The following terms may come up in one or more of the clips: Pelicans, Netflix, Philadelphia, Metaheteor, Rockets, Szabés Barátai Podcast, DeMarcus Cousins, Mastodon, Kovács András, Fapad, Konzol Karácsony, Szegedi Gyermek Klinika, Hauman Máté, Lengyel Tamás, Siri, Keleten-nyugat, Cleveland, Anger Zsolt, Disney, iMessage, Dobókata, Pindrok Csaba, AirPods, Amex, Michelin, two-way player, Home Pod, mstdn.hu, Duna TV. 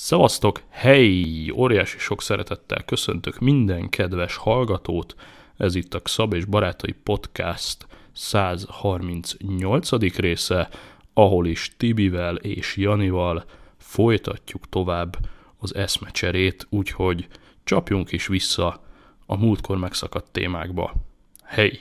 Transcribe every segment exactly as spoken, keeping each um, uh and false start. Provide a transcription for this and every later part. Szevasztok! Hey! Óriási sok szeretettel köszöntök minden kedves hallgatót. Ez itt a Szabés Barátai Podcast száz harmincnyolcadik része, ahol is Tibivel és Janival folytatjuk tovább az eszmecserét, úgyhogy csapjunk is vissza a múltkor megszakadt témákba. Hey!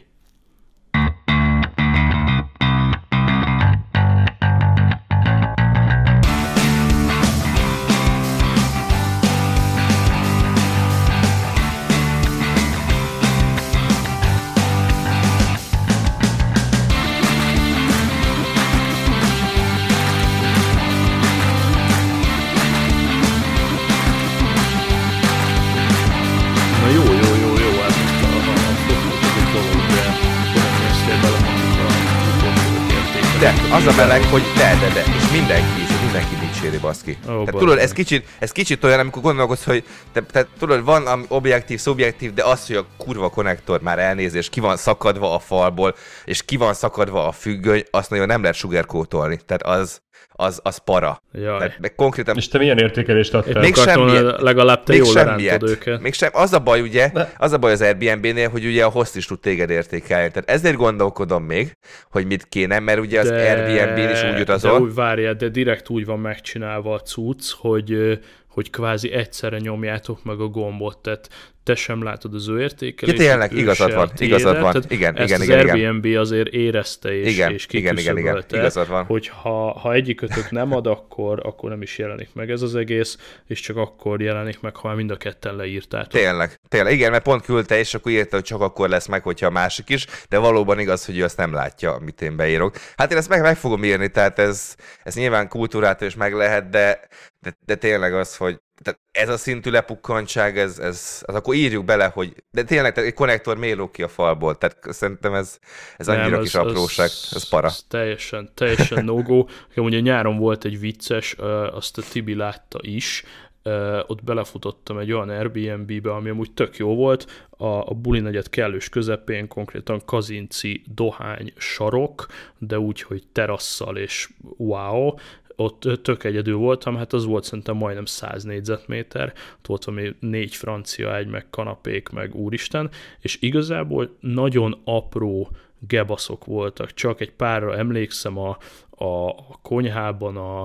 Az a meleg, hogy de, de, de, és mindenki, és mindenki dicséri, baszki. Oh, tehát tudod, ez kicsit, ez kicsit olyan, amikor gondolkodsz, hogy te, te, tudod, van ami objektív, szubjektív, de az, hogy a kurva konnektor már elnézés, ki van szakadva a falból, és ki van szakadva a függöny, azt nagyon nem lehet sugarcoat-olni. Tehát az, az, az para. Tehát, meg konkrétan... És te milyen értékelést adtál? Még semmiet. Legalább te még jól lerántod őket. Még sem, az a baj ugye, az a baj az Airbnb-nél, hogy ugye a host is tud téged értékelni. Tehát ezért gondolkodom még, hogy mit kéne, mert ugye az de, Airbnb-n is úgy utazol. De úgy várjál, de direkt úgy van megcsinálva a cucc, hogy, hogy kvázi egyszerre nyomjátok meg a gombot, tehát te sem látod az ő értékelését. Ja, tényleg, igazad van, igazad van. Igen, igen, igen. Ezt az Airbnb igen. azért érezte és, igen, és kiküszöbölte, hogy ha, ha egyikötök nem ad, akkor, akkor nem is jelenik meg ez az egész, és csak akkor jelenik meg, ha már mind a ketten leírtátok. Tényleg, tényleg, igen, mert pont küldte, és akkor írta, hogy csak akkor lesz meg, hogyha a másik is, de valóban igaz, hogy ő azt nem látja, amit én beírok. Hát én ezt meg, meg fogom írni, tehát ez, ez nyilván kultúrától is meg lehet, de, de, de tényleg az, hogy tehát ez a szintű lepukkantság, ez, ez, az akkor írjuk bele, hogy de tényleg tehát egy konnektor méló ki a falból, tehát szerintem ez, ez annyira nem, kis ez, apróság, ez, ez para. Ez teljesen, teljesen no-go. Ugye nyáron volt egy vicces, azt a Tibi látta is, ott belefutottam egy olyan Airbnb-be, ami amúgy tök jó volt, a, a buli negyed kellős közepén, konkrétan kazinci dohány sarok, de úgy, hogy terasszal és wow, ott tök egyedül voltam, hát az volt szerintem majdnem száz négyzetméter, ott volt valami négy francia ágy, meg kanapék, meg úristen, és igazából nagyon apró gebaszok voltak, csak egy párra emlékszem a, a, a konyhában, a,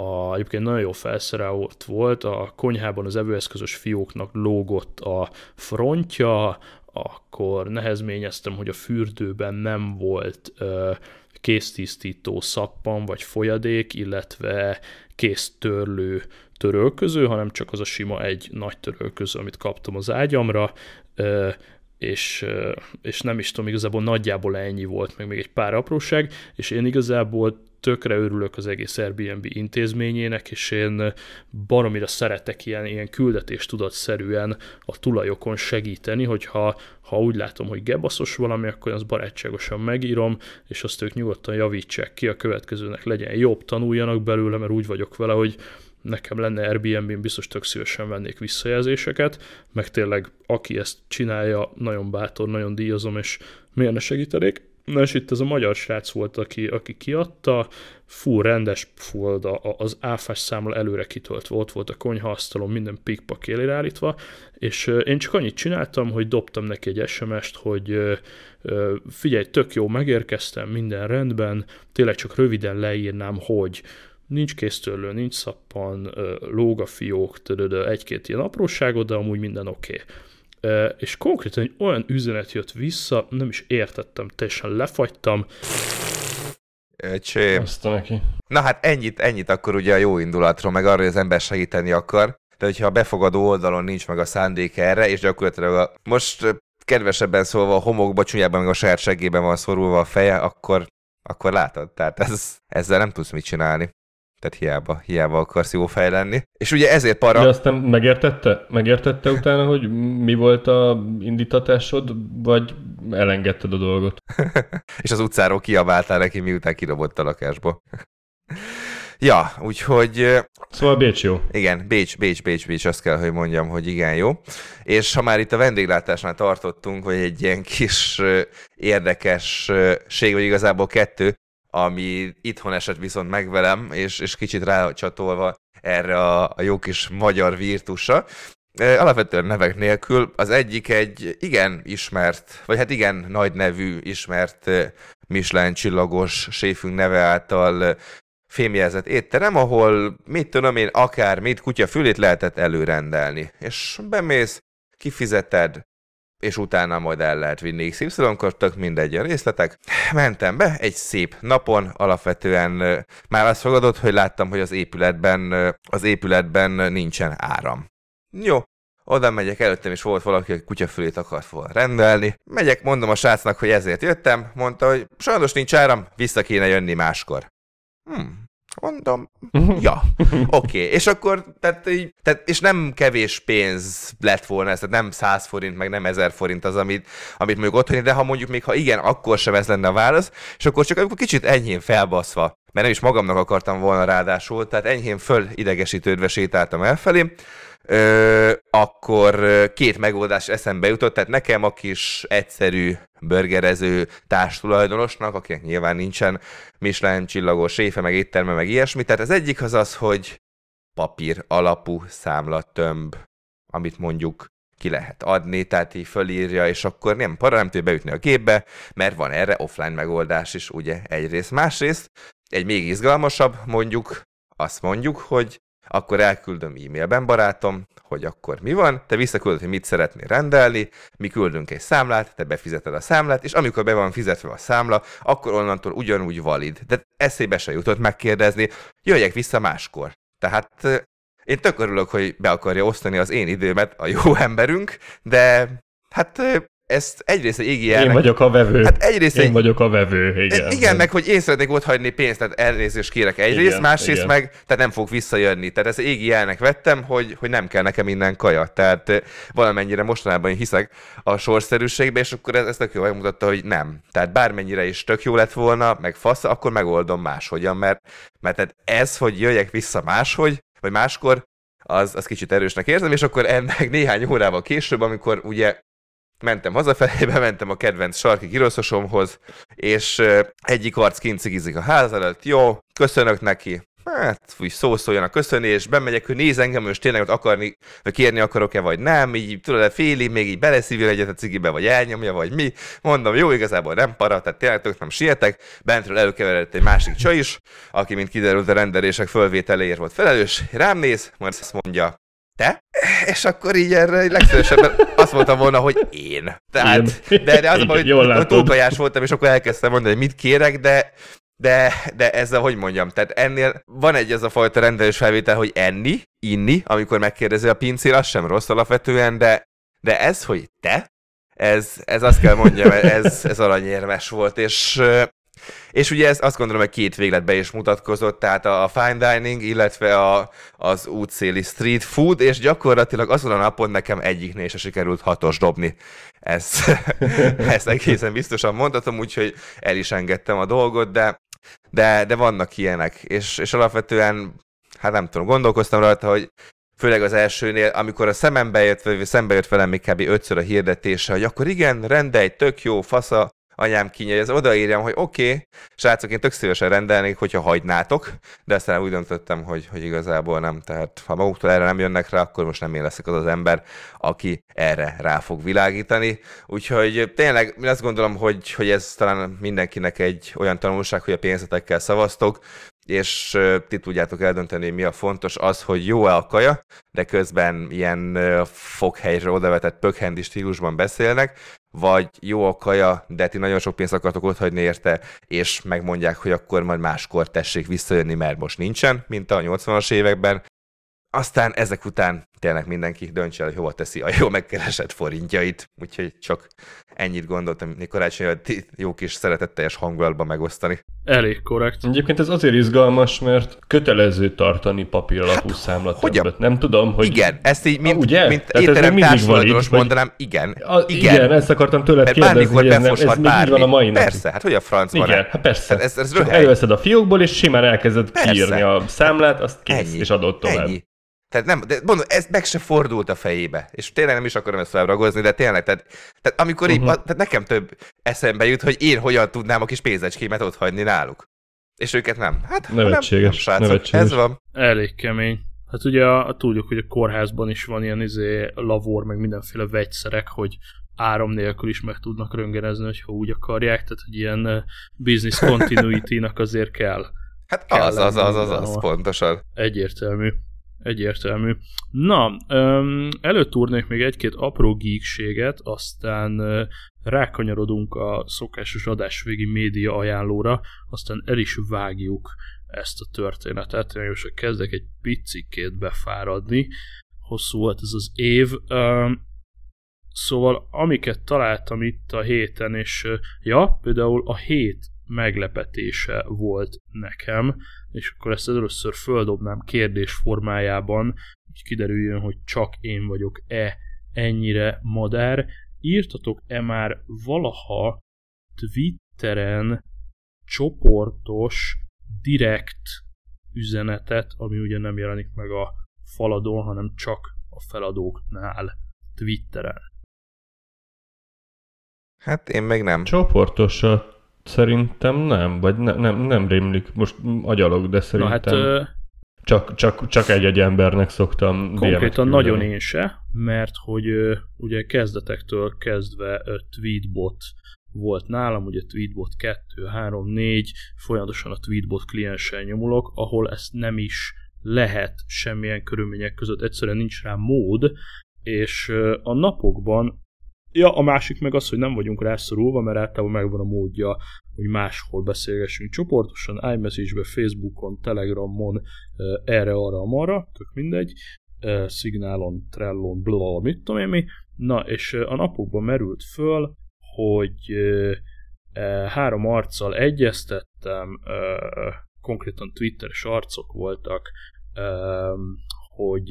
a, egyébként nagyon jó felszerelt volt, a konyhában az evőeszközös fióknak lógott a frontja, akkor nehezményeztem, hogy a fürdőben nem volt ö, kéztisztító szappan vagy folyadék, illetve kéztörlő törölköző, hanem csak az a sima egy nagy törölköző, amit kaptam az ágyamra, és, és nem is tudom, igazából nagyjából ennyi volt, meg még egy pár apróság, és én igazából tökre örülök az egész Airbnb intézményének, és én baromira szeretek ilyen, ilyen küldetéstudatszerűen a tulajokon segíteni, hogyha ha úgy látom, hogy gebaszos valami, akkor azt barátságosan megírom, és azt ők nyugodtan javítsák ki, a következőnek legyen jobb, tanuljanak belőle, mert úgy vagyok vele, hogy nekem lenne Airbnb-n, biztos tök szívesen vennék visszajelzéseket, meg tényleg aki ezt csinálja, nagyon bátor, nagyon díjazom, és miért ne segítenék? Na és itt ez a magyar srác volt, aki, aki kiadta, full rendes, full az áfás számla előre kitöltve, ott volt a konyhaasztalon minden pikpak élére állítva, és én csak annyit csináltam, hogy dobtam neki egy es em est, hogy figyelj, tök jó, megérkeztem, minden rendben, tényleg csak röviden leírnám, hogy nincs kéztörlő, nincs szappan, lóg a fiók, egy-két ilyen apróságod, de amúgy minden oké. És konkrétan egy olyan üzenet jött vissza, nem is értettem, teljesen lefagytam. Öcsém. Na hát ennyit, ennyit akkor ugye a jó indulatról, meg arról, hogy az ember segíteni akar, de hogyha a befogadó oldalon nincs meg a szándék erre, és gyakorlatilag a, most kedvesebben szólva a homokba, csúnyában, meg a saját seggében van szorulva a feje, akkor, akkor látod, tehát ez, ezzel nem tudsz mit csinálni. Tehát hiába, hiába akarsz jó fej lenni. És ugye ezért para... De aztán megértette? Megértette utána, hogy mi volt a indítatásod, vagy elengedted a dolgot? És az utcáról kiabáltál neki, miután kirobott a lakásból. Ja, úgyhogy... Szóval Bécs jó. Igen, Bécs, Bécs, Bécs, Bécs, azt kell, hogy mondjam, hogy igen jó. És ha már itt a vendéglátásnál tartottunk, hogy egy ilyen kis érdekesség, vagy igazából kettő, ami itthon esett viszont meg velem, és, és kicsit rácsatolva erre a, a jó kis magyar virtusa. Alapvetően nevek nélkül az egyik egy igen ismert, vagy hát igen nagy nevű ismert Michelin csillagos séfünk neve által fémjelzett étterem, ahol mit tudom én, akármit, kutya fülét lehetett előrendelni. És bemész, kifizeted, és utána majd el lehet vinni iksz ipszilon-kor, tök mindegy a részletek. Mentem be egy szép napon, alapvetően már azt fogadott, hogy láttam, hogy az épületben, az épületben nincsen áram. Jó, oda megyek, előttem is volt valaki, aki kutyafülét akart volna rendelni. Megyek, mondom a srácnak, hogy ezért jöttem, mondta, hogy sajnos nincs áram, vissza kéne jönni máskor. Hmm, mondom, ja, oké, okay. És akkor, tehát, így, tehát, és nem kevés pénz lett volna ez, tehát nem száz forint, meg nem ezer forint az, amit, amit mondjuk otthoni, de ha mondjuk még, ha igen, akkor sem ez lenne a válasz, és akkor csak akkor kicsit enyhén felbaszva, mert nem is magamnak akartam volna ráadásul, tehát enyhén fölidegesítődve sétáltam elfelé, Ö, akkor két megoldás eszembe jutott, tehát nekem a kis egyszerű burgerező társtulajdonosnak, akinek nyilván nincsen Michelin csillagos séfe, meg étterme, meg ilyesmi, tehát az egyik az az, hogy papír alapú számlatömb, amit mondjuk ki lehet adni, tehát így fölírja, és akkor nem para, nem tudja beütni a gépbe, mert van erre offline megoldás is, ugye, egyrészt. Másrészt, egy még izgalmasabb, mondjuk, azt mondjuk, hogy akkor elküldöm e-mailben, barátom, hogy akkor mi van, te visszaküldöd, hogy mit szeretnél rendelni, mi küldünk egy számlát, te befizeted a számlát, és amikor be van fizetve a számla, akkor onnantól ugyanúgy valid. De eszébe se jutott megkérdezni, jöjjek vissza máskor. Tehát én tök örülök, hogy be akarja osztani az én időmet a jó emberünk, de hát... Ezt egyrészt egy igényelnek... Én vagyok a vevő. Hát egyrészt Én egy... vagyok a vevő, igen. Igen, meg hogy én szeretnék ott hagyni pénzt, tehát elnézést kérek egyrészt, igen, másrészt igen. meg, tehát nem fog visszajönni. Tehát ezt igényelnek vettem, hogy, hogy nem kell nekem innen kaja. Tehát valamennyire mostanában én hiszek a sorszerűségbe, és akkor ez, ez tök jól megmutatta, hogy nem. Tehát bármennyire is tök jó lett volna, meg fasz, akkor megoldom máshogyan, mert, mert tehát ez, hogy jöjjek vissza máshogy, vagy máskor, az, az kicsit erősnek érzem, és akkor ennek néhány órával később, amikor ugye mentem hazafelé, bementem a kedvenc sarki kiroszosomhoz, és egyik arc kint cigizik a ház előtt, jó, köszönök neki. Hát, úgy szó szóljon a köszönés, bemegyek, hogy néz engem, és tényleg ott akarni, vagy kérni akarok-e, vagy nem, így tudod, félig, még így beleszívül egyet a cigibe, vagy elnyomja, vagy mi. Mondom, jó, igazából nem para, tehát tényleg tök nem sietek. Bentről előkeveredett egy másik csaj is, aki, mint kiderült, a rendelések fölvételéért volt felelős, rám néz, majd azt mondja, te? És akkor így erre legszívesebben azt mondtam volna, hogy én. Tehát, de, de az, hogy a túlkajás voltam, és akkor elkezdtem mondani, hogy mit kérek, de, de, de ezzel, hogy mondjam, tehát ennél van egy ez a fajta rendelős felvétel, hogy enni, inni, amikor megkérdezi a pincér, az sem rossz alapvetően, de, de ez, hogy te, ez, ez azt kell mondjam, ez, ez aranyérmes volt, és... És ugye ez azt gondolom, hogy két végletbe is mutatkozott, tehát a fine dining, illetve a, az útszéli street food, és gyakorlatilag azon a napon nekem egyiknél se sikerült hatos dobni. Ezt, ezt egészen biztosan mondhatom, úgyhogy el is engedtem a dolgot, de, de, de vannak ilyenek. És, és alapvetően, hát nem tudom, gondolkoztam rajta, hogy főleg az elsőnél, amikor a szemembe jött, vagy szembe jött velem még kb. ötször a hirdetése, hogy akkor igen, rendelj, tök jó, fasza, anyám kínja, odaírjam, hogy oké, okay, srácok, én tök szívesen rendelnék, hogyha hagynátok, de aztán úgy döntöttem, hogy, hogy igazából nem. Tehát ha maguktól erre nem jönnek rá, akkor most nem én leszek az az ember, aki erre rá fog világítani. Úgyhogy tényleg én azt gondolom, hogy, hogy ez talán mindenkinek egy olyan tanulság, hogy a pénzetekkel szavaztok, és ti tudjátok eldönteni, mi a fontos, az, hogy jó-e a kaja, de közben ilyen foghelyre odavetett pökhendi stílusban beszélnek, vagy jó a kaja, de ti nagyon sok pénzt akartok otthagyni érte, és megmondják, hogy akkor majd máskor tessék visszajönni, mert most nincsen, mint a nyolcvanas években. Aztán ezek után tényleg mindenki döntse el, hogy hova teszi a jó megkeresett forintjait. Úgyhogy csak ennyit gondoltam, hogy karácsonyra jó kis szeretetteljes hangulatban megosztani. Elég korrekt. Egyébként ez azért izgalmas, mert kötelező tartani papíralapú hát, számlatömböt. Nem tudom, hogy... Igen, ezt így, mint, ah, mint étterem társadalmas mondanám, igen, a, igen. Igen, ezt akartam tőled mert kérdezni, hogy ez, nem, ez még így van a mai napig. Persze, hát hogy a francban. Igen, hát persze. Ez, ez csak elveszed a fiókból, és simán elkezded persze. Kiírni a számlát, azt kész, és adod tovább. Ennyi. Tehát nem, de mondom, ez meg se fordult a fejébe, és tényleg nem is akarom ezt felragozni, de tényleg, tehát, tehát amikor uh-huh. így, tehát nekem több eszembe jut, hogy én hogyan tudnám a kis pénzecskémet otthagyni náluk. És őket nem. Hát, nevetséges, nem, nem, srácok, nevetséges. Ez van. Elég kemény. Hát ugye a, tudjuk, hogy a kórházban is van ilyen izé, lavor, meg mindenféle vegyszerek, hogy áram nélkül is meg tudnak röntgenezni, hogyha úgy akarják, tehát hogy ilyen business continuity-nak azért kell. Hát kell az, az, az, az, az, az, pontosan. Egyértelmű. Egyértelmű. Na, előtúrnék még egy-két apró geekséget, aztán rákanyarodunk a szokásos adásvégi média ajánlóra, aztán el is vágjuk ezt a történetet. Én most kezdek egy picikét befáradni. Hosszú volt ez az év. Szóval amiket találtam itt a héten, és ja, például a hét meglepetése volt nekem, és akkor ezt először földobnám kérdés formájában, hogy kiderüljön, hogy csak én vagyok-e ennyire madár. Írtatok-e már valaha Twitteren csoportos direkt üzenetet, ami ugye nem jelenik meg a faladon, hanem csak a feladóknál Twitteren? Hát én meg nem. Csoportosat szerintem nem, vagy ne, nem, nem rémlik, most agyalok, de szerintem na hát, csak, csak, csak egy-egy embernek szoktam. Konkrétan nagyon én se, mert hogy ugye kezdetektől kezdve Tweetbot volt nálam, ugye Tweetbot kettő, három, négy, folyamatosan a Tweetbot klienssel nyomulok, ahol ezt nem is lehet semmilyen körülmények között, egyszerűen nincs rá mód, és a napokban ja, a másik meg az, hogy nem vagyunk rászorulva, mert általában megvan a módja, hogy máshol beszélgessünk csoportosan, iMessage-be, Facebookon, Telegramon, erre, arra, amarra, tök mindegy, Signálon, Trellon, blablabla, mit tudom én mi. Na, és a napokban merült föl, hogy három arccal egyeztettem, konkrétan twitteres arcok voltak, hogy...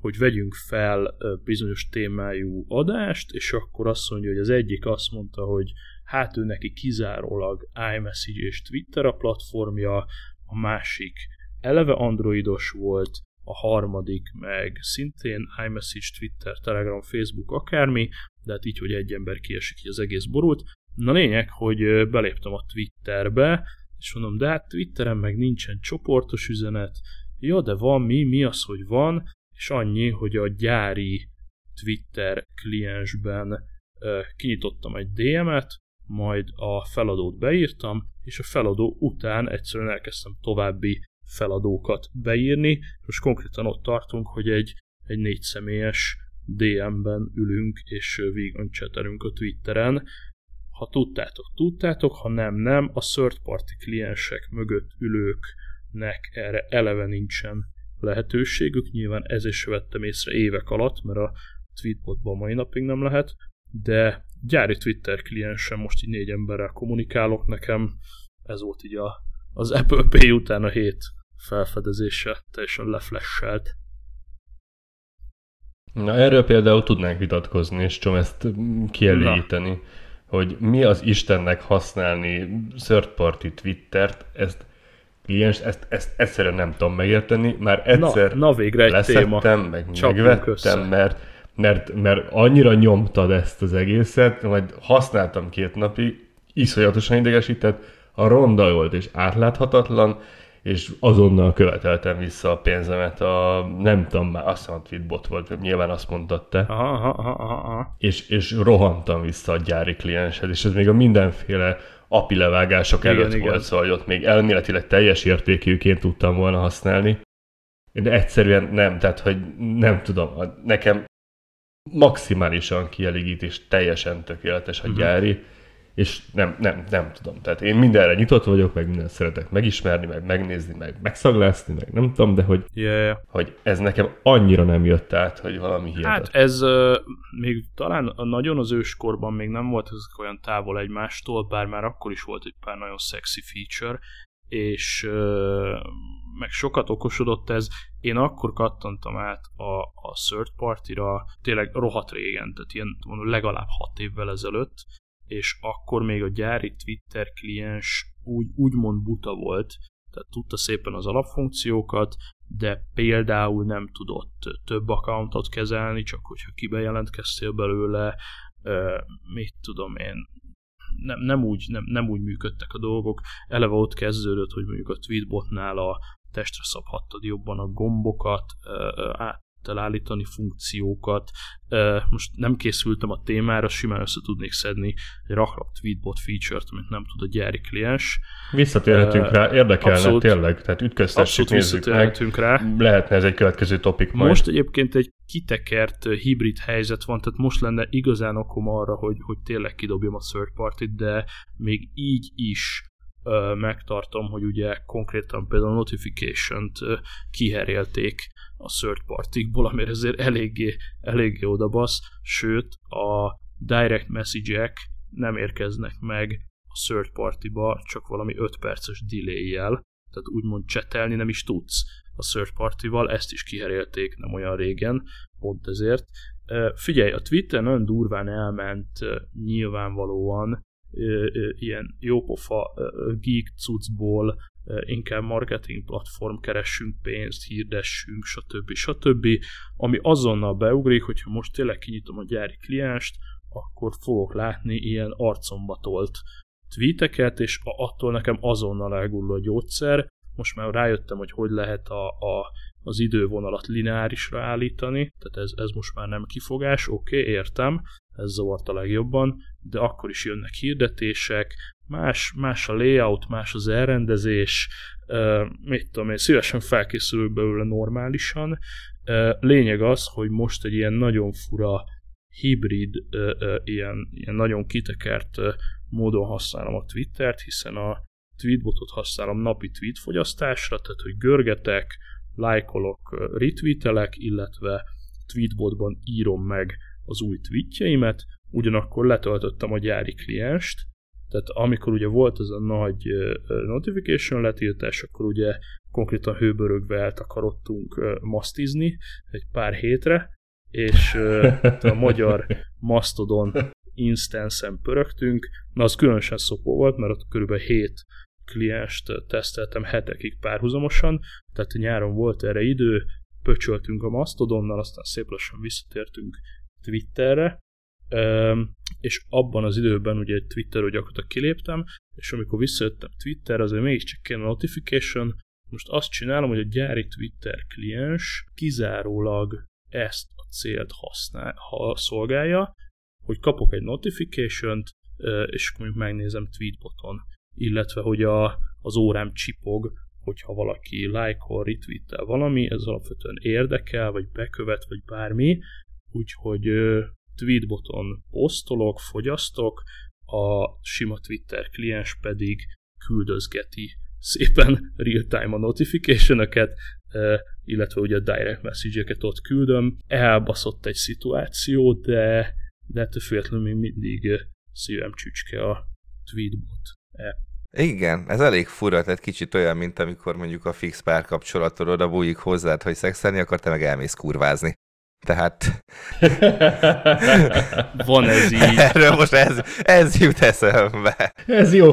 hogy vegyünk fel bizonyos témájú adást, és akkor azt mondja, hogy az egyik azt mondta, hogy hát ő neki kizárólag iMessage és Twitter a platformja, a másik eleve androidos volt, a harmadik meg szintén iMessage, Twitter, Telegram, Facebook, akármi, de hát így, hogy egy ember kiesik, így az egész borult. Na lényeg, hogy beléptem a Twitterbe, és mondom, de hát Twitteren meg nincsen csoportos üzenet, ja, de van mi, mi az, hogy van, és annyi, hogy a gyári Twitter kliensben ö, kinyitottam egy dé em-et, majd a feladót beírtam, és a feladó után egyszerűen elkezdtem további feladókat beírni. Most konkrétan ott tartunk, hogy egy, egy négy személyes dé em-ben ülünk, és vígan csetelünk a Twitteren. Ha tudtátok, tudtátok, ha nem, nem. A third party kliensek mögött ülőknek erre eleve nincsen lehetőségük, nyilván ez is vettem észre évek alatt, mert a Tweetbotban mai napig nem lehet, de gyári Twitter kliensen most így négy emberrel kommunikálok, nekem ez volt így a, az Apple Pay után a hét felfedezése, teljesen leflashelt. Na erről például tudnánk vitatkozni, és csak ezt kielégíteni, na, hogy mi az Istennek használni third party Twittert, ezt kliens, ezt, ezt egyszerűen nem tudom megérteni, már egyszer na, na végre egy leszettem, téma. meg Csapunk megvettem, mert, mert, mert annyira nyomtad ezt az egészet, majd használtam két napig, iszonyatosan idegesített, a ronda volt és átláthatatlan, és azonnal követeltem vissza a pénzemet, a, nem tudom már, azt hiszem a Tweetbot volt, nyilván azt mondtad te, aha, aha, aha. És, és rohantam vissza a gyári klienshez, és ez még a mindenféle api levágások igen, előtt igen. volt, szóval ott még elméletileg teljes értékűként tudtam volna használni, de egyszerűen nem, tehát hogy nem tudom, nekem maximálisan kielégít és teljesen tökéletes a gyári, uh-huh. és nem, nem, nem tudom, tehát én mindenre nyitott vagyok, meg mindent szeretek megismerni, meg megnézni, meg megszaglászni, meg nem tudom, de hogy, yeah. hogy ez nekem annyira nem jött át, hogy valami hihetetlen. Hát ez euh, még talán nagyon az őskorban még nem volt ezek olyan távol egymástól, bár már akkor is volt egy pár nagyon sexy feature, és euh, meg sokat okosodott ez. Én akkor kattantam át a, a third party-ra, tényleg rohadt régen, tehát ilyen mondom, legalább hat évvel ezelőtt, és akkor még a gyári Twitter kliens úgy, úgymond buta volt, tehát tudta szépen az alapfunkciókat, de például nem tudott több accountot kezelni, csak hogyha kibejelentkeztél belőle, euh, mit tudom én, nem, nem, úgy, nem, nem úgy működtek a dolgok. Eleve ott kezdődött, hogy mondjuk a Tweetbotnál a testre szabhattad jobban a gombokat, átállítani funkciókat. Most nem készültem a témára, simán össze tudnék szedni egy raklap Tweetbot feature-t, amit nem tud a gyári kliens. Visszatérhetünk rá, érdekelne abszolút, tényleg, tehát ütköztessük, nézzük meg. Rá. Lehetne ez egy következő topik majd. Most egyébként egy kitekert hibrid helyzet van, tehát most lenne igazán okom arra, hogy, hogy tényleg kidobjam a third party-t, de még így is megtartom, hogy ugye konkrétan például notification-t kiherélték a third party-kból, amire azért eléggé, eléggé odabasz, sőt a direct message-ek nem érkeznek meg a third party-ba, csak valami öt perces delay-jel, tehát úgymond csetelni nem is tudsz a third party-val, ezt is kiherélték nem olyan régen, pont ezért. Figyelj, a Twitter nagyon durván elment nyilvánvalóan ilyen jópofa geek cuccból, inkább marketing platform, keressünk pénzt, hirdessünk, stb. stb. Ami azonnal beugrik, hogyha most tényleg kinyitom a gyári klienst, akkor fogok látni ilyen arcomba tolt tweeteket, és attól nekem azonnal elgull a gyógyszer. Most már rájöttem, hogy hogy lehet a, a, az idővonalat lineárisra állítani, tehát ez, ez most már nem kifogás, oké, okay, értem, ez zavart a legjobban, de akkor is jönnek hirdetések, más, más a layout, más az elrendezés, euh, mit tudom én, szívesen felkészülök belőle normálisan. Euh, lényeg az, hogy most egy ilyen nagyon fura, hibrid, euh, euh, ilyen, ilyen nagyon kitekert euh, módon használom a Twittert, hiszen a Tweetbotot használom napi tweet fogyasztásra, tehát hogy görgetek, lájkolok, retweetelek, illetve Tweetbotban írom meg az új tweetjeimet, ugyanakkor letöltöttem a gyári klienst, tehát amikor ugye volt ez a nagy notification letiltás, akkor ugye konkrétan hőbörögve eltakarodtunk masztizni egy pár hétre, és a magyar Mastodon instancen pörögtünk, na az különösen szopó volt, mert ott körülbelül hét klienst teszteltem hetekig párhuzamosan, tehát nyáron volt erre idő, pöcsöltünk a Mastodonnal, aztán szép lassan visszatértünk Twitterre, és abban az időben ugye Twitterről gyakorlatilag kiléptem, és amikor visszajöttem Twitterre, azért mégiscsak kéne a notification, most azt csinálom, hogy a gyári Twitter kliens kizárólag ezt a célt használ, ha szolgálja, hogy kapok egy notification-t, és akkor megnézem Tweetboton, illetve hogy a, az órám csipog, hogyha valaki like-ol, retweet-tel valami, ez alapvetően érdekel, vagy bekövet, vagy bármi, úgyhogy Tweetboton posztolok, fogyasztok, a sima Twitter kliens pedig küldözgeti szépen real-time a notification-öket, illetve ugye a direct message-eket ott küldöm. Elbaszott egy szituáció, de de ettől függetlenül még mindig szívem csücske a Tweetbot app. Igen, ez elég fura, tehát kicsit olyan, mint amikor mondjuk a fix párkapcsolatod oda bújik hozzád, hogy szexelni akar, te meg elmész kurvázni. Tehát... Van ez így. Erről most ez, ez jut eszembe. Ez jó.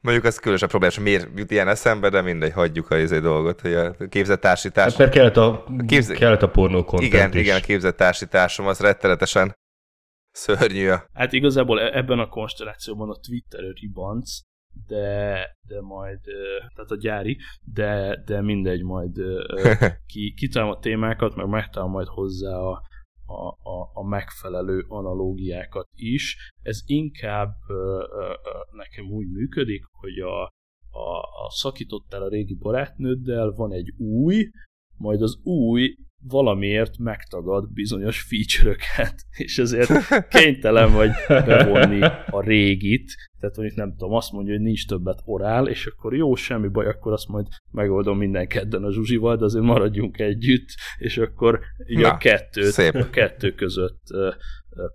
Mondjuk az különösebb probléma, hogy miért jut ilyen eszembe, de mindegy, hagyjuk a izé dolgot, hogy a képzett társítás... Hát kellett a, képze... kellett a pornó content igen, is. Igen, a képzett társításom az rettenetesen szörnyű. Hát igazából ebben a konstellációban a Twitter ribanc, de, de majd, tehát a gyári, de, de mindegy, majd ki, kitalálom a témákat, meg megtalálom majd hozzá a, a, a, a megfelelő analógiákat is. Ez inkább nekem úgy működik, hogy a, a, a szakítottál a régi barátnőddel, van egy új, majd az új valamiért megtagad bizonyos feature-öket, és ezért kénytelen vagy bevonni a régit, tehát mondjuk nem tudom, azt mondja, hogy nincs többet orál, és akkor jó, semmi baj, akkor azt majd megoldom minden kedden a Zsuzsival, de azért maradjunk együtt, és akkor így na, a, kettőt, a kettő között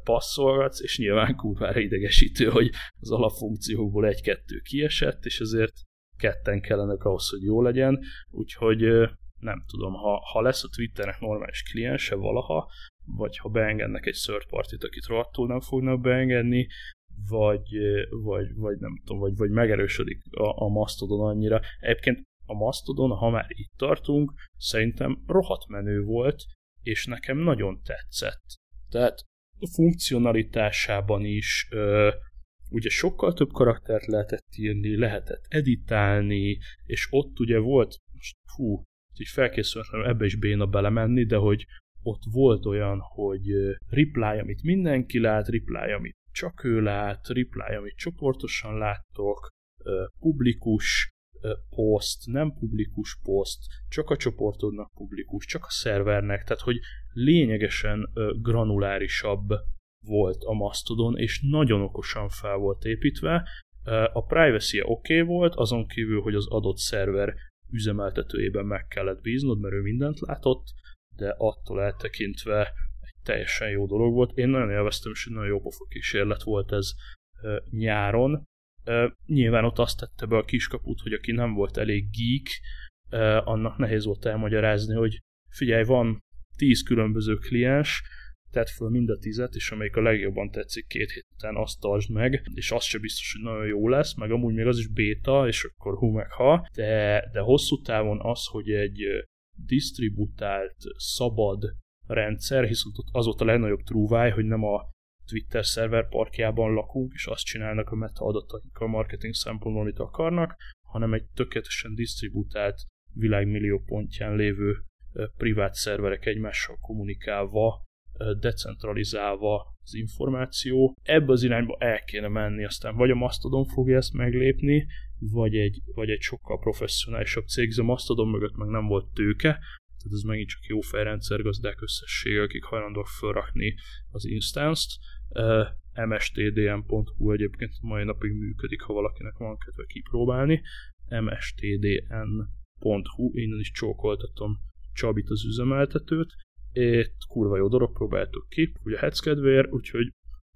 passzolgatsz, és nyilván kurvára idegesítő, hogy az alapfunkciókból egy-kettő kiesett, és ezért ketten kellenek ahhoz, hogy jó legyen, úgyhogy nem tudom, ha, ha lesz a Twitternek normális kliense valaha, vagy ha beengednek egy third party-t, akit rohadtul nem fognak beengedni, vagy, vagy, vagy nem tudom, vagy, vagy megerősödik a, a Mastodon annyira. Egyébként a Mastodon, ha már itt tartunk, szerintem rohadt menő volt, és nekem nagyon tetszett. Tehát a funkcionalitásában is, ugye sokkal több karaktert lehetett írni, lehetett editálni, és ott ugye volt, hú, így felkészültem, ebbe is béna belemenni, de hogy ott volt olyan, hogy reply, amit mindenki lát, reply, amit csak ő lát, reply, amit csoportosan láttok, publikus poszt, nem publikus poszt, csak a csoportodnak publikus, csak a szervernek, tehát hogy lényegesen granulárisabb volt a Mastodon, és nagyon okosan fel volt építve. A privacy-e oké okay volt, azon kívül, hogy az adott szerver üzemeltetőjében meg kellett bíznod, mert ő mindent látott, de attól eltekintve egy teljesen jó dolog volt. Én nagyon élveztem, és nagyon jó pofa kísérlet volt ez nyáron. Nyilván ott azt tette be a kiskaput, hogy aki nem volt elég geek, annak nehéz volt elmagyarázni, hogy figyelj, van tíz különböző kliens, tedd föl mind a tízet, és amelyik a legjobban tetszik két hét után, azt tartsd meg, és az se biztos, hogy nagyon jó lesz, meg amúgy még az is béta, és akkor hú meg ha, de, de hosszú távon az, hogy egy disztributált, szabad rendszer, hiszen az volt a legnagyobb trúváj, hogy nem a Twitter szerver parkjában lakunk, és azt csinálnak a meta adatainkkal marketing szempontból, amit akarnak, hanem egy tökéletesen disztributált, világmillió pontján lévő privát szerverek egymással kommunikálva, decentralizálva az információ. Ebbe az irányba el kéne menni, aztán vagy a Mastodon fogja ezt meglépni, vagy egy, vagy egy sokkal professzionálisabb cég, ez a Mastodon mögött meg nem volt tőke, tehát ez megint csak jó felrendszergazdák összessége, akik hajlandóak felrakni az instance-t. Uh, em es té dé en pont hú egyébként mai napig működik, ha valakinek van kedve kipróbálni. em es té dé en pont hú, innen is csókoltatom Csabit, az üzemeltetőt. Itt kurva jó dolog, próbáltuk ki, ugye hetsz kedvéért, úgyhogy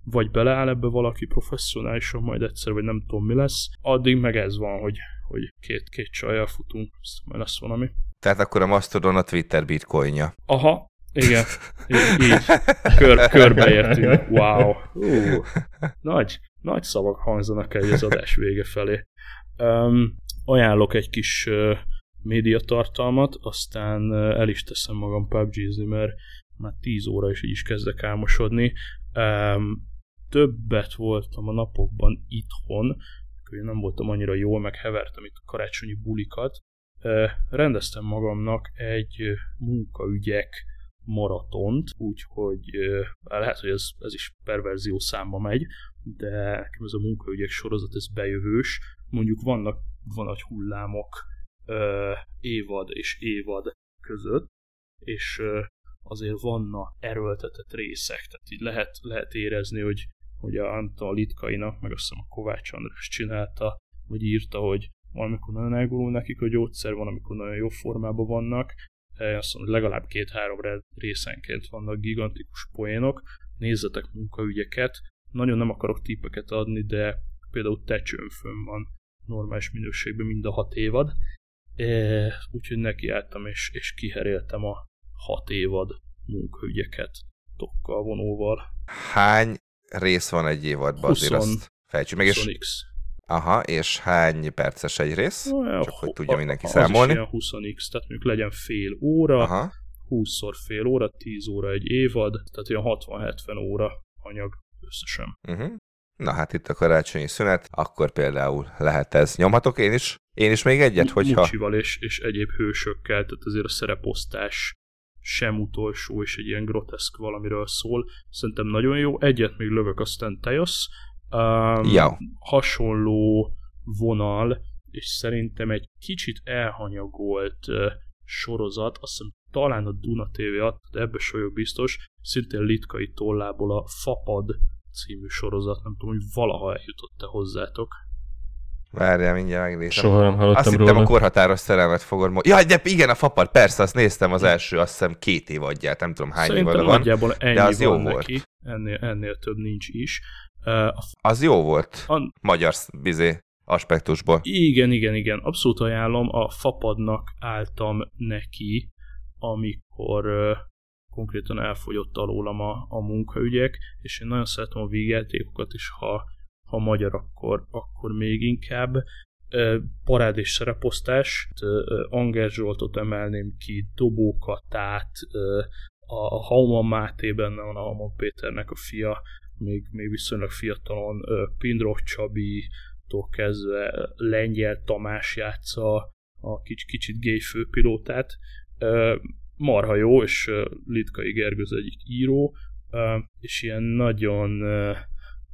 vagy beleáll ebbe valaki professzionálisan majd egyszer, vagy nem tudom mi lesz. Addig meg ez van, hogy, hogy két, két csajjal futunk, aztán majd lesz valami. Tehát akkor a Mastodon a Twitter bitcoinja. Aha, igen. Így, így. Kör, körbeértünk. Wow. Uh, nagy, nagy szavak hangzanak el az adás vége felé. Um, ajánlok egy kis uh, médiatartalmat, aztán uh, el is teszem magam pé u bé gézni, mert már tíz óra is így is kezdek álmosodni. Um, többet voltam a napokban itthon, nem voltam annyira jól, meg hevertem itt a karácsonyi bulikat. Uh, rendeztem magamnak egy uh, munkaügyek maratont, úgyhogy uh, lehet, hogy ez, ez is perverzió számba megy, de nekem ez a munkaügyek sorozat, ez bejövős. Mondjuk vannak van nagy hullámok uh, évad és évad között, és uh, azért vannak erőltetett részek, tehát így lehet, lehet érezni, hogy, hogy a Antal Litkainak, meg azt hiszem a Kovács András csinálta, vagy írta, hogy valamikor nagyon elgurul nekik a gyógyszer, van, amikor nagyon jó formában vannak. Azt mondom, hogy legalább két-három részenként vannak gigantikus poénok. Nézzetek munkaügyeket. Nagyon nem akarok tippeket adni, de például Tecsőn fönn van normális minőségben mind a hat évad. Úgyhogy nekiálltam és, és kiheréltem a hat évad munkaügyeket tokkal, vonóval. Hány rész van egy évadban? húsz, azért azt fejtsük meg, és... Aha, és hány perces egy rész? Olyan, csak hogy tudja mindenki az számolni. Az is ilyen húsz x, tehát mondjuk legyen fél óra, aha. húszszor fél óra, tíz óra egy évad, tehát ilyen hatvan-hetven óra anyag összesen. Uh-huh. Na hát itt a karácsonyi szünet, akkor például lehet ez. Nyomhatok én is? Én is még egyet, M- hogyha... Mucsival és, és egyéb hősökkel, tehát azért a szereposztás sem utolsó, és egy ilyen groteszk valamiről szól. Szerintem nagyon jó. Egyet még lövök, aztán te jössz. Um, ja. Hasonló vonal, és szerintem egy kicsit elhanyagolt uh, sorozat, azt hiszem talán a Duna té vé adta, ebben sem vagyok biztos, szintén Litkai tollából a Fapad című sorozat, nem tudom, hogy valaha eljutott-e hozzátok. Várjál, mindjárt megnézem. Soha nem hallottam azt róla. Azt hittem a korhatáros szerelmet fogod mondani. Jaj, de igen, a Fapad, persze, azt néztem az első, azt hiszem két év adját, nem tudom hány év van, de az jó volt. Neki. Ennél, ennél több nincs is. Uh, az jó volt a... magyar bizé aspektusból. Igen, igen, igen. Abszolút ajánlom. A Fapadnak álltam neki, amikor uh, konkrétan elfogyott alólam a, a munkaügyek, és én nagyon szeretem a vígjátékokat, és ha, ha magyar, akkor, akkor még inkább. Uh, parád és szereposztás. Uh, uh, Anger Zsoltot emelném ki, Dobókatát, uh, a Hauman Máté benne van, a Hauman Péternek a fia, még, még viszonylag fiatalon Pindrok Csabitól kezdve Lengyel Tamás játsza a kicsit, kicsit gay főpilótát. Marha jó, és Litkai Gergő az egyik író, és ilyen nagyon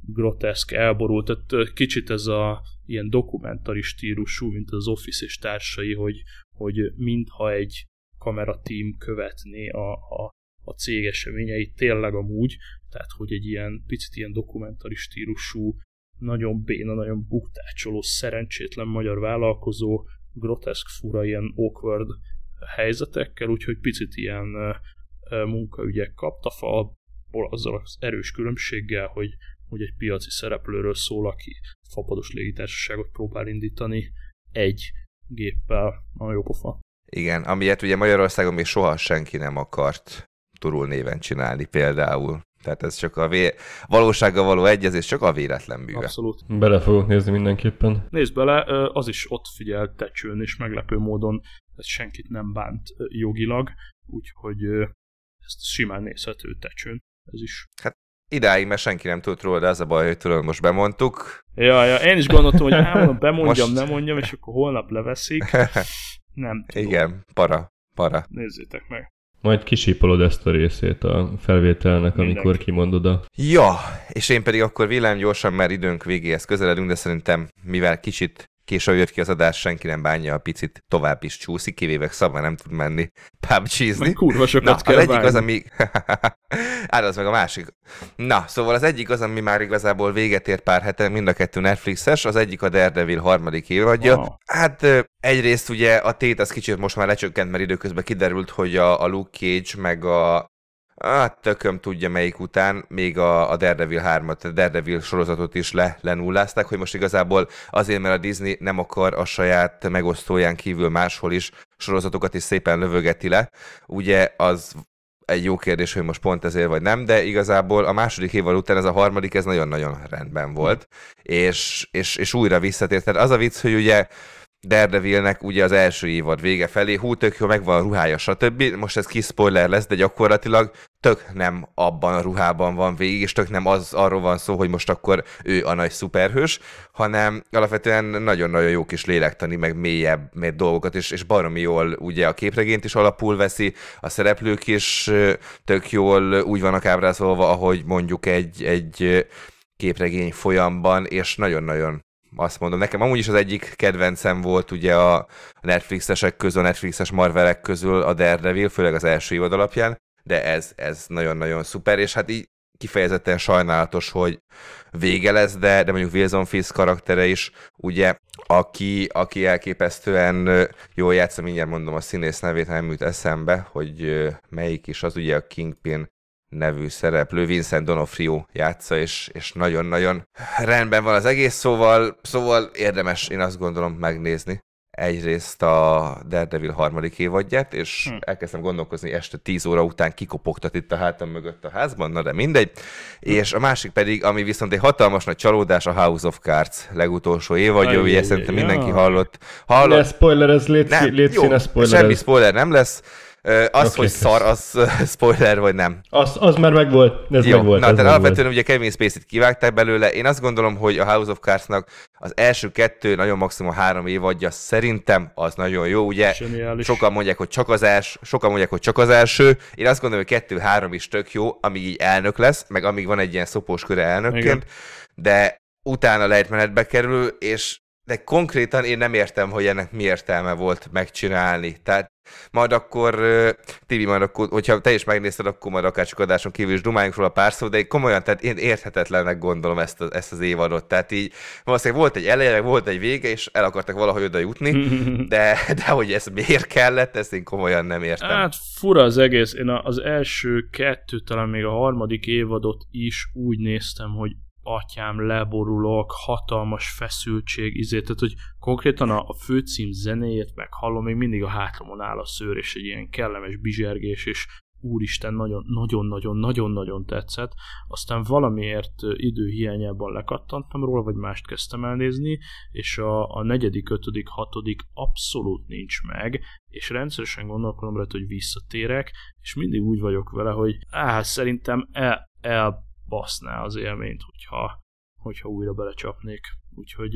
groteszk, elborult, tehát kicsit ez a ilyen dokumentari stílusú, mint az Office és társai, hogy, hogy mintha egy kameratím követné a, a, a cég eseményeit, tényleg amúgy, tehát hogy egy ilyen picit ilyen dokumentari stílusú, nagyon béna, nagyon buktácsoló, szerencsétlen magyar vállalkozó, groteszk, fura, ilyen awkward helyzetekkel, úgyhogy picit ilyen munkaügyek kapta fel, azzal az erős különbséggel, hogy, hogy egy piaci szereplőről szól, aki fapados légitársaságot próbál indítani egy géppel. Nagyon jó pofa. Igen, amilyet ugye Magyarországon még soha senki nem akart turul néven csinálni például. Tehát ez csak a vé... valósággal való egyezés, csak a véletlen műve. Abszolút. Bele fogok nézni mindenképpen. Nézd bele, az is ott figyelt tecsőn, és meglepő módon ez senkit nem bánt jogilag, úgyhogy ezt simán nézhető tecsőn. Ez is. Hát idáig, mert senki nem tudott róla, de az a baj, hogy tudom, most bemondtuk. Ja, ja, én is gondoltam, hogy állandóan bemondjam, most... nem mondjam, és akkor holnap leveszik. Nem tudom. Igen, para, para. Nézzétek meg. Majd kisípolod ezt a részét a felvételnek, mindenki, amikor kimondod a... Ja, és én pedig akkor villám gyorsan, már időnk végéhez közeledünk, de szerintem mivel kicsit később jött ki az adás, senki nem bánja, a picit tovább is csúszik, kivéve Szabma nem tud menni pubg-zni. Meg kurva sokat kell bánni. Az, ami... Áll, az meg a másik. Na, szóval az egyik az, ami már igazából véget ér pár heten, mind a kettő Netflixes, az egyik a Daredevil harmadik évadja. Oh. Hát egyrészt ugye a tét az kicsit most már lecsökkent, mert időközben kiderült, hogy a, a Luke Cage meg a... Hát tököm tudja melyik után, még a, a Daredevil hármat, a Daredevil sorozatot is le, lenullázták, hogy most igazából azért, mert a Disney nem akar a saját megosztóján kívül máshol is sorozatokat is szépen lövögeti le. Ugye az egy jó kérdés, hogy most pont ezért vagy nem, de igazából a második év után ez a harmadik, ez nagyon-nagyon rendben volt, és, és, és újra visszatért. Tehát az a vicc, hogy ugye Daredevilnek ugye az első évad vége felé, hú, tök jó, megvan a ruhája, stb. Most ez kis spoiler lesz, de gyakorlatilag tök nem abban a ruhában van végig, és tök nem az, arról van szó, hogy most akkor ő a nagy szuperhős, hanem alapvetően nagyon-nagyon jó kis lélektani, meg mélyebb, mélyebb dolgokat, és, és baromi jól ugye a képregényt is alapul veszi, a szereplők is tök jól úgy vannak ábrázolva, ahogy mondjuk egy, egy képregény folyamban, és nagyon-nagyon azt mondom, nekem amúgy is az egyik kedvencem volt ugye a Netflixesek közül, a Netflixes Marvelek közül a Daredevil, főleg az első évad alapján, de ez, ez nagyon-nagyon szuper, és hát így kifejezetten sajnálatos, hogy vége lesz, de, de mondjuk Wilson Fisk karaktere is, ugye, aki, aki elképesztően jól játsza, mindjárt mondom a színész nevét, nem jut eszembe, hogy melyik is az, ugye a Kingpin nevű szereplő, Vincent D'Onofrio játsza, és, és nagyon-nagyon rendben van az egész, szóval, szóval érdemes, én azt gondolom, megnézni egyrészt a Daredevil harmadik évadját, és hm. elkezdtem gondolkozni, este tíz óra után kikopogtat itt a hátam mögött a házban, na de mindegy, hm. és a másik pedig, ami viszont egy hatalmas nagy csalódás, a House of Cards legutolsó évadja, ugye szerintem ja. mindenki hallott. hallott. Ne spoilerezz, létszín, ne spoilerezz. Semmi spoiler nem lesz. Az, okay, hogy szar, az spoiler, vagy nem? Az, az már megvolt, ez megvolt. Na, tehát alapvetően ugye Kevin Spacey-t kivágták belőle. Én azt gondolom, hogy a House of Cards-nak az első kettő, nagyon maximum három évadja szerintem az nagyon jó, ugye? Zseniális. Sokan mondják, hogy csak az első, sokan mondják, hogy csak az első. Én azt gondolom, hogy kettő-három is tök jó, amíg így elnök lesz, meg amíg van egy ilyen szopós köre elnökként, igen. De utána lejtmenetbe kerül, és de konkrétan én nem értem, hogy ennek mi értelme volt megcsinálni. Tehát majd akkor, Tibi, majd akkor, hogyha te is megnézted, akkor majd akár csak adáson kívül is dumáljunk róla pár szó, de én komolyan, tehát én érthetetlennek gondolom ezt, a, ezt az évadot. Tehát így valószínűleg volt egy eleje, volt egy vége, és el akartak valahogy oda jutni, de, de hogy ez miért kellett, ezt én komolyan nem értem. Hát fura az egész. Én az első kettő, talán még a harmadik évadot is úgy néztem, hogy atyám, leborulok, hatalmas feszültség, izé, tehát hogy konkrétan a főcím zenéjét meghallom, még mindig a hátamon áll a szőr, és egy ilyen kellemes bizsergés, és úristen, nagyon-nagyon-nagyon-nagyon-nagyon tetszett. Aztán valamiért időhiányában lekattantam róla, vagy mást kezdtem elnézni, és a, a negyedik, ötödik, hatodik abszolút nincs meg, és rendszeresen gondolkodom rá, hogy visszatérek, és mindig úgy vagyok vele, hogy áh, szerintem el, el baszná az élményt, hogyha, hogyha újra belecsapnék. Úgyhogy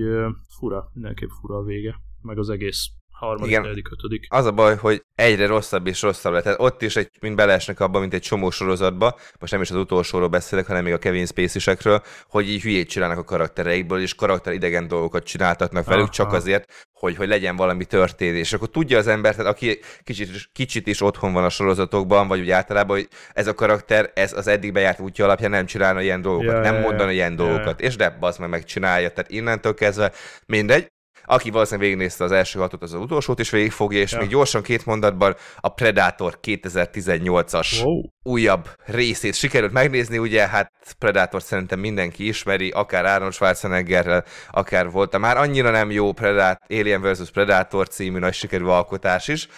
fura, mindenképp fura a vége, meg az egész harmadik, negyedik, ötödik. Az a baj, hogy egyre rosszabb és rosszabb lett. Tehát ott is egy, mint beleesnek abba, mint egy csomó sorozatba, most nem is az utolsóról beszélek, hanem még a Kevin Spacey-sekről, hogy így hülyét csinálnak a karaktereikből, és karakteridegen dolgokat csináltatnak velük, aha, csak azért, hogy, hogy legyen valami történés. Akkor tudja az ember, tehát aki kicsit, kicsit is otthon van a sorozatokban, vagy úgy általában, hogy ez a karakter, ez az eddig bejárt útja alapján nem csinálna ilyen dolgokat, ja, nem ja, mondana ja, ilyen ja, dolgokat, ja. És de bazd meg megcsinálja, tehát innentől kezdve mindegy. Aki valószínűleg végignézte az első hatot, az, az utolsót is végigfogja, és ja. még gyorsan két mondatban a Predator kétezer-tizennyolcas wow. újabb részét sikerült megnézni, ugye hát Predator szerintem mindenki ismeri, akár Arnold Schwarzeneggerrel, akár voltam már annyira nem jó Predator, Alien versus Predator című nagy sikerű alkotás is,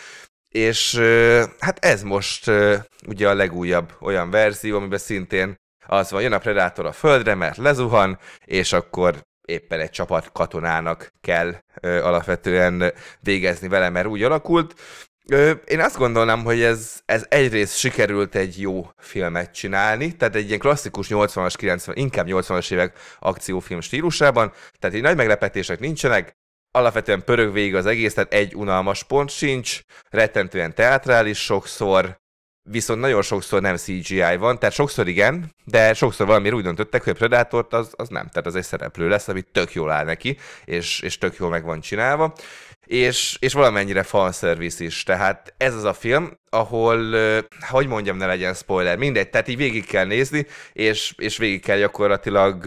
és hát ez most ugye a legújabb olyan verzió, amiben szintén az van, jön a Predator a földre, mert lezuhan, és akkor éppen egy csapat katonának kell ö, alapvetően végezni vele, mert úgy alakult. Ö, én azt gondolnám, hogy ez, ez egyrészt sikerült egy jó filmet csinálni, tehát egy ilyen klasszikus nyolcvanas, kilencvenes, inkább nyolcvanas évek akciófilm stílusában, tehát így nagy meglepetések nincsenek, alapvetően pörög végig az egész, tehát egy unalmas pont sincs, rettentően teátrális sokszor, viszont nagyon sokszor nem cé gé í van, tehát sokszor igen, de sokszor valamiért úgy döntöttek, hogy a Predatort az, az nem, tehát az egy szereplő lesz, ami tök jól áll neki, és, és tök jól meg van csinálva, és, és valamennyire fanservice is, tehát ez az a film, ahol, hogy mondjam, ne legyen spoiler, mindegy, tehát így végig kell nézni, és, és végig kell gyakorlatilag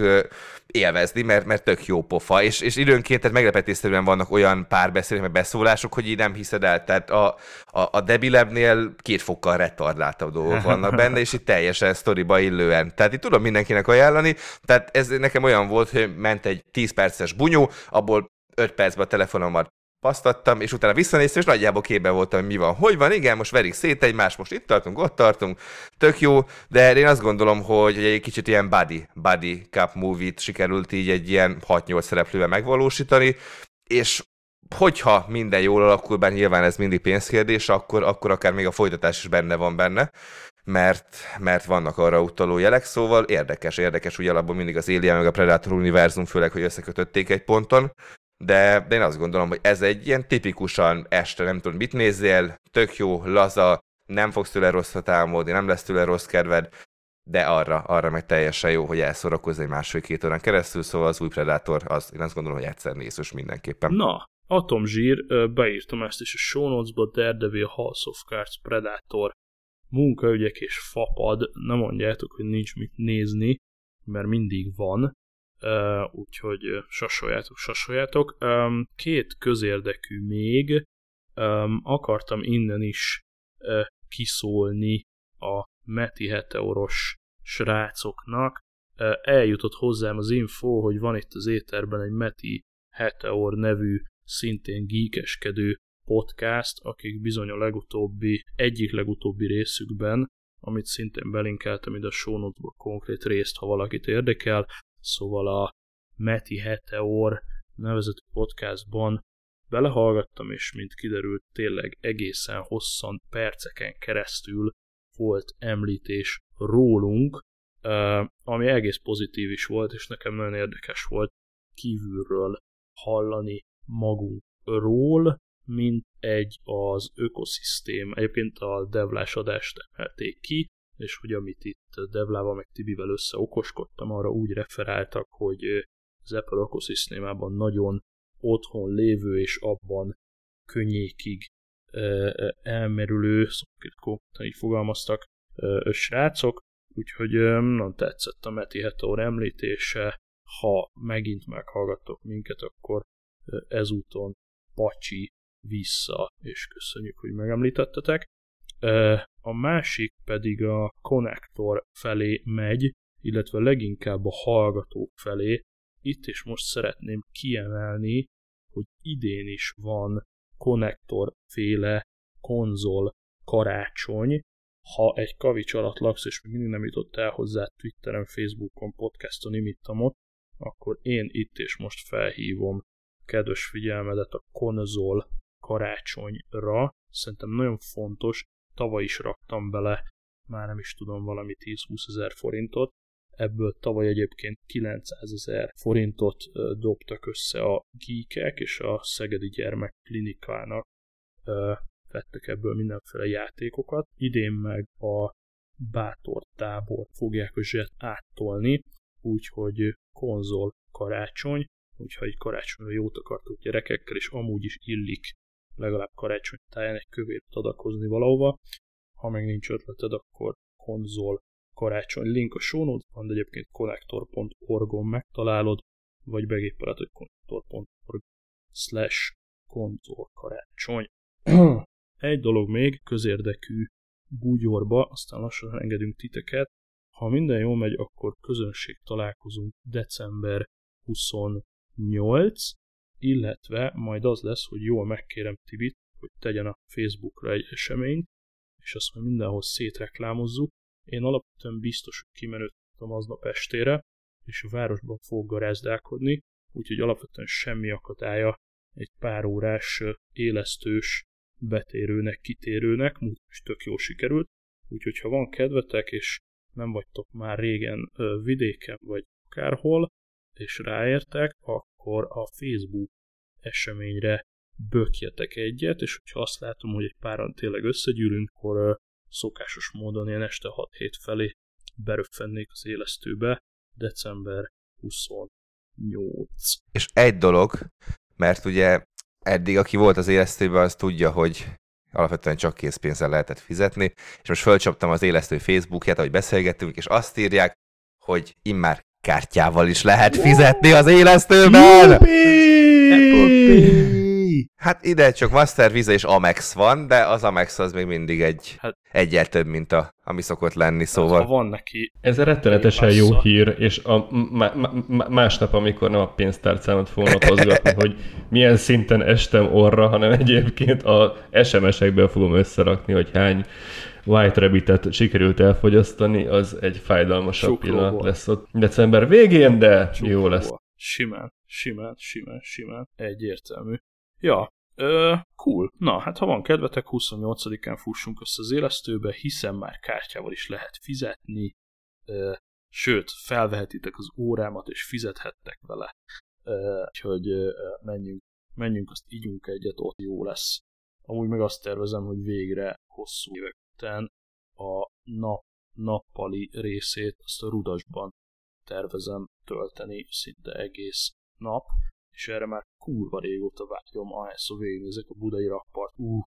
élvezni, mert, mert tök jó pofa, és, és időnként tehát meglepetésszerűen vannak olyan párbeszélek, meg beszólások, hogy így nem hiszed el, tehát a, a, a debilebbnél két fokkal retardáltabb dolgok vannak benne, és itt teljesen sztoriba illően. Tehát itt tudom mindenkinek ajánlani, tehát ez nekem olyan volt, hogy ment egy tíz perces bunyó, abból öt percben a telefonomat pasztattam, és utána visszanéztem, és nagyjából képben voltam, hogy mi van, hogy van, igen, most verik szét egymást, most itt tartunk, ott tartunk, tök jó, de én azt gondolom, hogy egy kicsit ilyen buddy, buddy cup movie-t sikerült így egy ilyen hat-nyolc szereplővel megvalósítani, és hogyha minden jól alakul, bár nyilván ez mindig pénzkérdés, akkor, akkor akár még a folytatás is benne van benne, mert, mert vannak arra utaló jelek, szóval érdekes, érdekes, úgy alapból mindig az Alien meg a Predator univerzum, főleg, hogy összekötötték egy ponton. De, de én azt gondolom, hogy ez egy ilyen tipikusan este, nem tudom, mit nézzél, tök jó, laza, nem fogsz tőle rosszat álmodni, nem lesz tőle rossz kedved, de arra, arra meg teljesen jó, hogy elszorakozz egy másfél-két órán keresztül, szóval az új Predator, az, én azt gondolom, hogy egyszer nézős mindenképpen. Na, atomzsír, beírtam ezt is a show notes-ba, Daredevil, House of Cards, Predator, Munkaügyek és Fapad, nem mondjátok, hogy nincs mit nézni, mert mindig van. Uh, úgyhogy sasoljátok, sasoljátok. Um, két közérdekű még, um, akartam innen is uh, kiszólni a Metaheteoros srácoknak. Uh, eljutott hozzám az info, hogy van itt az éterben egy Metaheteor nevű, szintén geekeskedő podcast, akik bizony a legutóbbi, egyik legutóbbi részükben, amit szintén belinkeltem ide a show notes-ba, konkrét részt, ha valakit érdekel, szóval a Metaheteor nevezetű podcastban belehallgattam, és mint kiderült, tényleg egészen hosszan, perceken keresztül volt említés rólunk, ami egész pozitív is volt, és nekem nagyon érdekes volt kívülről hallani magunkról, mint egy az ökoszisztém. Egyébként a devlás adást emelték ki, és hogy amit itt Devlával meg Tibivel összeokoskodtam, arra úgy referáltak, hogy az Apple ökoszisztémában nagyon otthon lévő és abban könnyékig elmerülő, szóval így fogalmaztak srácok, úgyhogy nem tetszett a Metaheteor említése, ha megint meghallgattok minket, akkor ezúton pacsi vissza, és köszönjük, hogy megemlítettetek. A másik pedig a konnektor felé megy, illetve leginkább a hallgatók felé. Itt és most szeretném kiemelni, hogy idén is van konnektorféle konzol karácsony. Ha egy kavics alatt laksz, és még mindig nem jutottál hozzá Twitteren, Facebookon, podcaston imitamot, akkor én itt és most felhívom kedves figyelmedet a konzol karácsonyra. Szerintem nagyon fontos. Tavaly is raktam bele, már nem is tudom, valami tíz-húsz ezer forintot. ebből tavaly egyébként kilencszázezer forintot dobtak össze a geekek, és a Szegedi Gyermek Klinikának vettek ebből mindenféle játékokat. Idén meg a Bátor tábor fogják a zset áttolni, úgyhogy konzol karácsony, hogyha egy karácsonyra jót akartok gyerekekkel, és amúgy is illik legalább karácsony táján egy kövért adakozni valahova. Ha meg nincs ötleted, akkor konzol karácsony link a show notes-ban, de egyébként konnektor pont org-on megtalálod, vagy begéppelet, hogy konnektor pont org slash konzol karácsony. Egy dolog még, közérdekű búgyorba, aztán lassan engedünk titeket. Ha minden jól megy, akkor közönség találkozunk december huszonnyolcadikán, illetve majd az lesz, hogy jól megkérem Tibit, hogy tegyen a Facebookra egy eseményt, és azt majd mindenhol szétreklámozzuk. Én alapvetően biztos, hogy kimenődtem aznap estére, és a városban fogok garázdálkodni, úgyhogy alapvetően semmi akadálya egy pár órás élesztős betérőnek, kitérőnek, múlt is tök jól sikerült, úgyhogy ha van kedvetek, és nem vagytok már régen vidéken, vagy akárhol, és ráértek, akkor a Facebook eseményre bökjetek egyet, és hogyha azt látom, hogy egy páran tényleg összegyűlünk, akkor szokásos módon ilyen este hat-hét felé beröffennék az élesztőbe, december huszonnyolcadika. És egy dolog, mert ugye eddig, aki volt az élesztőben, az tudja, hogy alapvetően csak készpénzzel lehetett fizetni, és most fölcsaptam az élesztő Facebookját, ahogy beszélgettünk, és azt írják, hogy immár kártyával is lehet fizetni az élesztőben! Hát ide csak Master Visa és Amex van, de az Amex az még mindig egy hát, egyel több, mint a, ami szokott lenni, szóval. Van neki. Ez rettenetesen jó hír, és a má, má, másnap, amikor nem a pénztárcámat fogom napozgatni, hogy milyen szinten estem orra, hanem egyébként a es em es-ekből fogom összerakni, hogy hány White Rabbitet sikerült elfogyasztani, az egy fájdalmasabb Csuklóból. Pillanat lesz ott december végén, de Csuklóból. Jó lesz. Simán, simán, simán, simán, egyértelmű. Ja, ö, cool. Na, hát ha van kedvetek, huszonnyolcadikán fussunk össze az élesztőbe, hiszen már kártyával is lehet fizetni, ö, sőt, felvehetitek az órámat, és fizethettek vele. Ö, úgyhogy ö, menjünk, menjünk, azt ígyunk egyet, ott jó lesz. Amúgy meg azt tervezem, hogy végre hosszú évek után a nap, nappali részét azt a Rudasban tervezem tölteni szinte egész nap, és erre már kurva régóta vágyom, ahelyszor végignézek a budai rakpart, ú,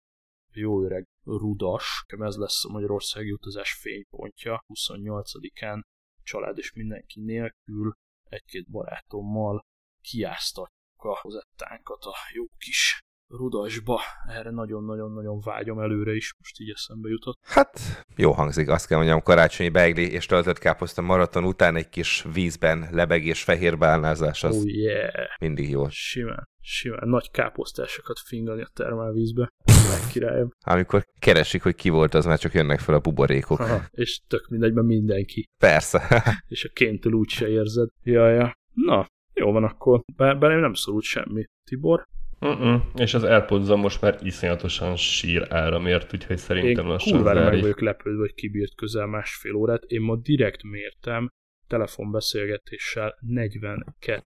jó öreg Rudas, ez lesz a magyarországi utazás fénypontja, huszonnyolcadikán család és mindenki nélkül, egy-két barátommal kiáztatjuk a hozettánkat a jó kis Rudasba, erre nagyon-nagyon-nagyon vágyom, előre is most így eszembe jutott. Hát, jó hangzik, azt kell mondjam, karácsonyi beigli és töltött káposzta maraton után egy kis vízben lebegés, fehérbálnázás, az oh, yeah. Mindig jó. Simán, simán, nagy káposztásokat fingani a termálvízbe, legkirályom. Amikor keresik, hogy ki volt, az már csak jönnek fel a buborékok. Aha, és tök mindegyben mindenki. Persze. És a kéntől úgy se érzed. Jaja. Ja. Na, jó van akkor, be- belém nem szorult semmi. Tibor? Mm-mm. És az AirPods-on most már iszonyatosan sír áramért, úgyhogy szerintem én lassan zárj. Én kurvára meg vagyok lepődve, hogy kibírt közel másfél órát. Én ma direkt mértem telefonbeszélgetéssel negyvenkét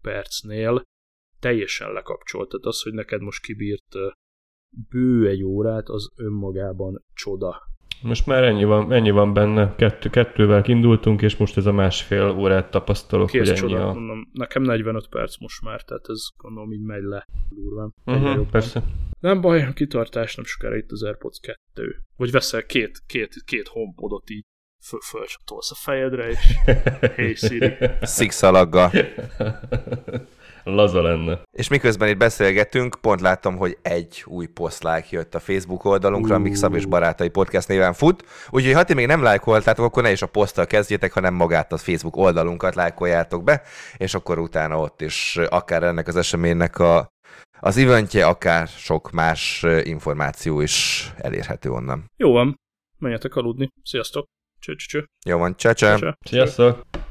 percnél teljesen lekapcsolt. Tehát az, hogy neked most kibírt bő egy órát, az önmagában csoda. Most már ennyi van, ennyi van benne. Kettő, kettővel indultunk, és most ez a másfél órát tapasztalok, kész, hogy ennyi a... Mondom, nekem negyvenöt perc most már, tehát ez gondolom így megy le durván. Uh-huh, persze. Nem baj, a kitartás, nem sokára itt az AirPods kettő. Vagy veszel két, két, két Home Podot így, fölcsatolsz a fejedre, és hey Siri. Szikszalaggal. Laza lenne. És miközben itt beszélgetünk, pont láttam, hogy egy új posztlájk jött a Facebook oldalunkra, amik Szabés Barátai Podcast néven fut. Úgyhogy ha ti még nem lájkoltátok, akkor ne is a poszttal kezdjétek, hanem magát a Facebook oldalunkat lájkoljátok be, és akkor utána ott is akár ennek az eseménynek a, az eventje, akár sok más információ is elérhető onnan. Jó van, menjetek aludni. Sziasztok! Cső-cső-cső! Jó van, csá-csá! Sziasztok!